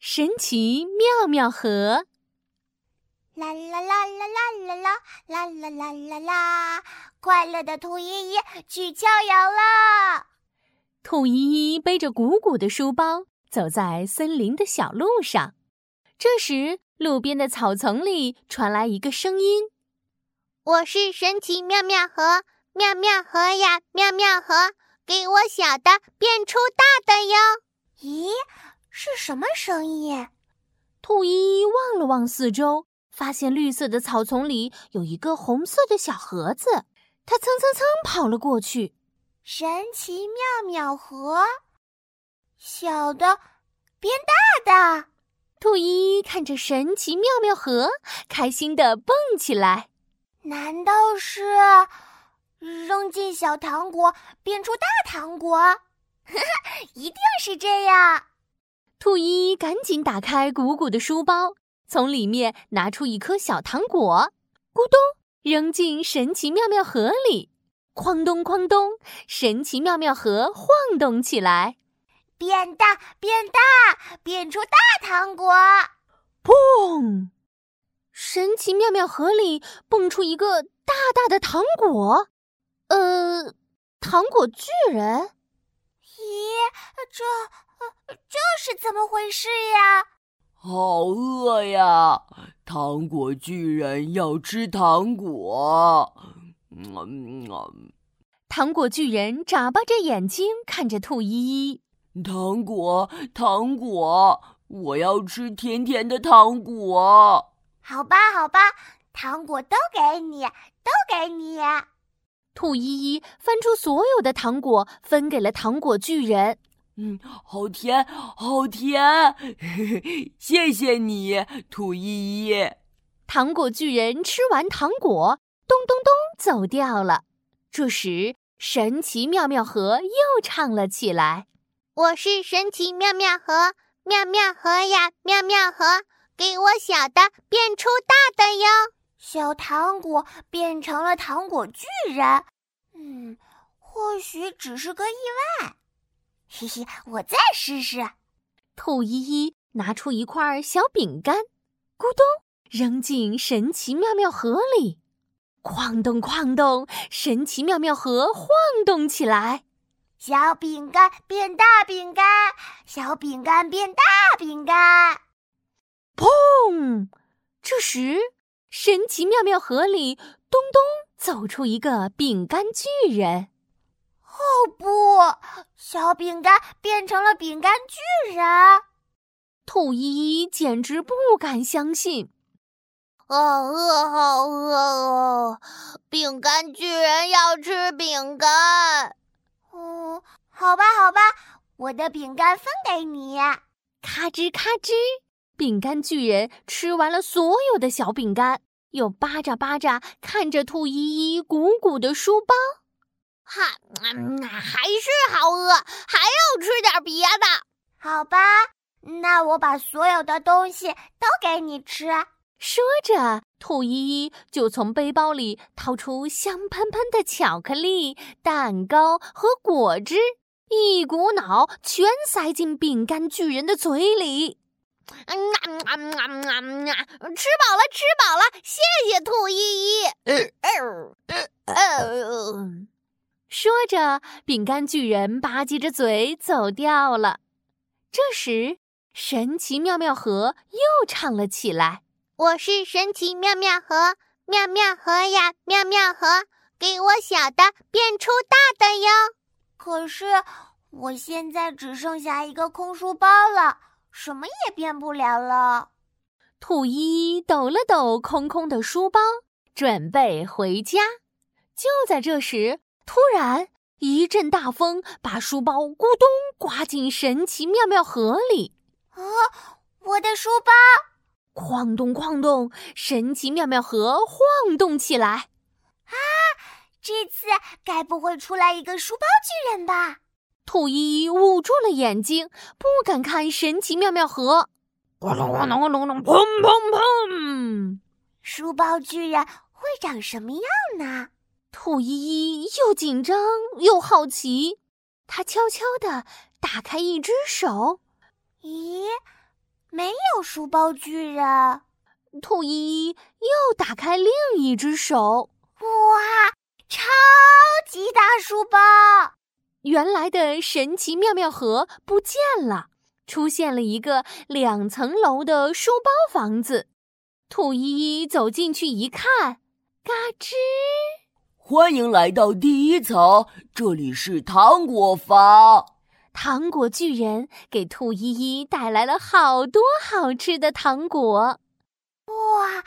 神奇妙妙盒，啦啦啦啦啦啦啦啦啦啦啦！快乐的兔依依去郊游了。兔依依背着鼓鼓的书包，走在森林的小路上。这时，路边的草丛里传来一个声音：“我是神奇妙妙盒，妙妙盒呀，妙妙盒，给我小的变出大的哟！”咦？是什么声音？兔依依望了望四周，发现绿色的草丛里有一个红色的小盒子，它蹭蹭蹭跑了过去。神奇妙妙盒，小的变大的。兔依依看着神奇妙妙盒，开心地蹦起来。难道是扔进小糖果变出大糖果？呵呵，一定是这样。兔依依赶紧打开鼓鼓的书包，从里面拿出一颗小糖果，咕咚扔进神奇妙妙盒里，哐咚哐咚，神奇妙妙盒晃动起来，变大变大，变出大糖果！砰！神奇妙妙盒里蹦出一个大大的糖果，糖果巨人？咦，这是怎么回事呀？好饿呀！糖果巨人要吃糖果。糖果巨人眨巴着眼睛看着兔依依。糖果，糖果，我要吃甜甜的糖果。好吧，好吧，糖果都给你，都给你。兔依依翻出所有的糖果，分给了糖果巨人。好甜，好甜！谢谢你，兔依依。糖果巨人吃完糖果，咚咚咚走掉了。这时，神奇妙妙盒又唱了起来：“我是神奇妙妙盒，妙妙盒呀，妙妙盒，给我小的变出大的哟！”小糖果变成了糖果巨人。或许只是个意外。嘿嘿，我再试试。兔依依拿出一块小饼干，咕咚扔进神奇妙妙盒里，哐咚哐咚，神奇妙妙盒晃动起来。小饼干变大饼干，小饼干变大饼干。砰！这时，神奇妙妙盒里咚咚走出一个饼干巨人。哦不，小饼干变成了饼干巨人！兔依依简直不敢相信。好饿，好饿哦！饼干巨人要吃饼干。好吧，好吧，我的饼干分给你。咔吱咔吱，饼干巨人吃完了所有的小饼干，又巴扎巴扎看着兔依依鼓鼓的书包。还是好饿，还要吃点别的。好吧，那我把所有的东西都给你吃。说着，兔依依就从背包里掏出香喷喷的巧克力、蛋糕和果汁，一股脑全塞进饼干巨人的嘴里。吃饱了，吃饱了，谢谢兔依依。说着，饼干巨人吧唧着嘴走掉了。这时，神奇妙妙盒又唱了起来：“我是神奇妙妙盒，妙妙盒呀，妙妙盒，给我小的变出大的哟！”可是，我现在只剩下一个空书包了，什么也变不了了。兔依依抖了抖空空的书包，准备回家。就在这时，突然，一阵大风把书包咕咚刮进神奇妙妙盒里。我的书包！哐咚哐咚，神奇妙妙盒晃动起来。这次该不会出来一个书包巨人吧？兔依依捂住了眼睛，不敢看神奇妙妙盒。咣隆咣隆咣隆隆，砰砰砰！书包巨人会长什么样呢？兔依依又紧张又好奇，她悄悄地打开一只手。咦，没有书包巨人。兔依依又打开另一只手，哇，超级大书包！原来的神奇妙妙盒不见了，出现了一个2层楼的书包房子。兔依依走进去一看，嘎吱！欢迎来到第1层，这里是糖果房。糖果巨人给兔依依带来了好多好吃的糖果。哇，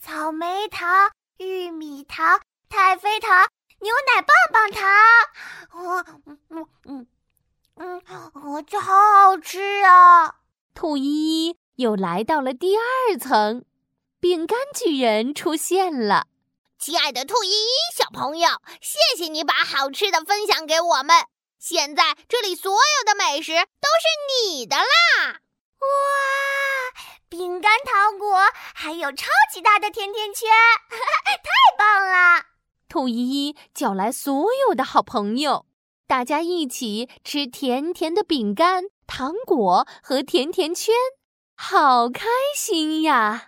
草莓糖、玉米糖、太妃糖、牛奶棒棒糖，这好好吃啊！兔依依又来到了第2层，饼干巨人出现了。亲爱的兔依依小朋友，谢谢你把好吃的分享给我们，现在这里所有的美食都是你的啦！哇，饼干、糖果，还有超级大的甜甜圈，太棒了！兔依依叫来所有的好朋友，大家一起吃甜甜的饼干、糖果和甜甜圈，好开心呀！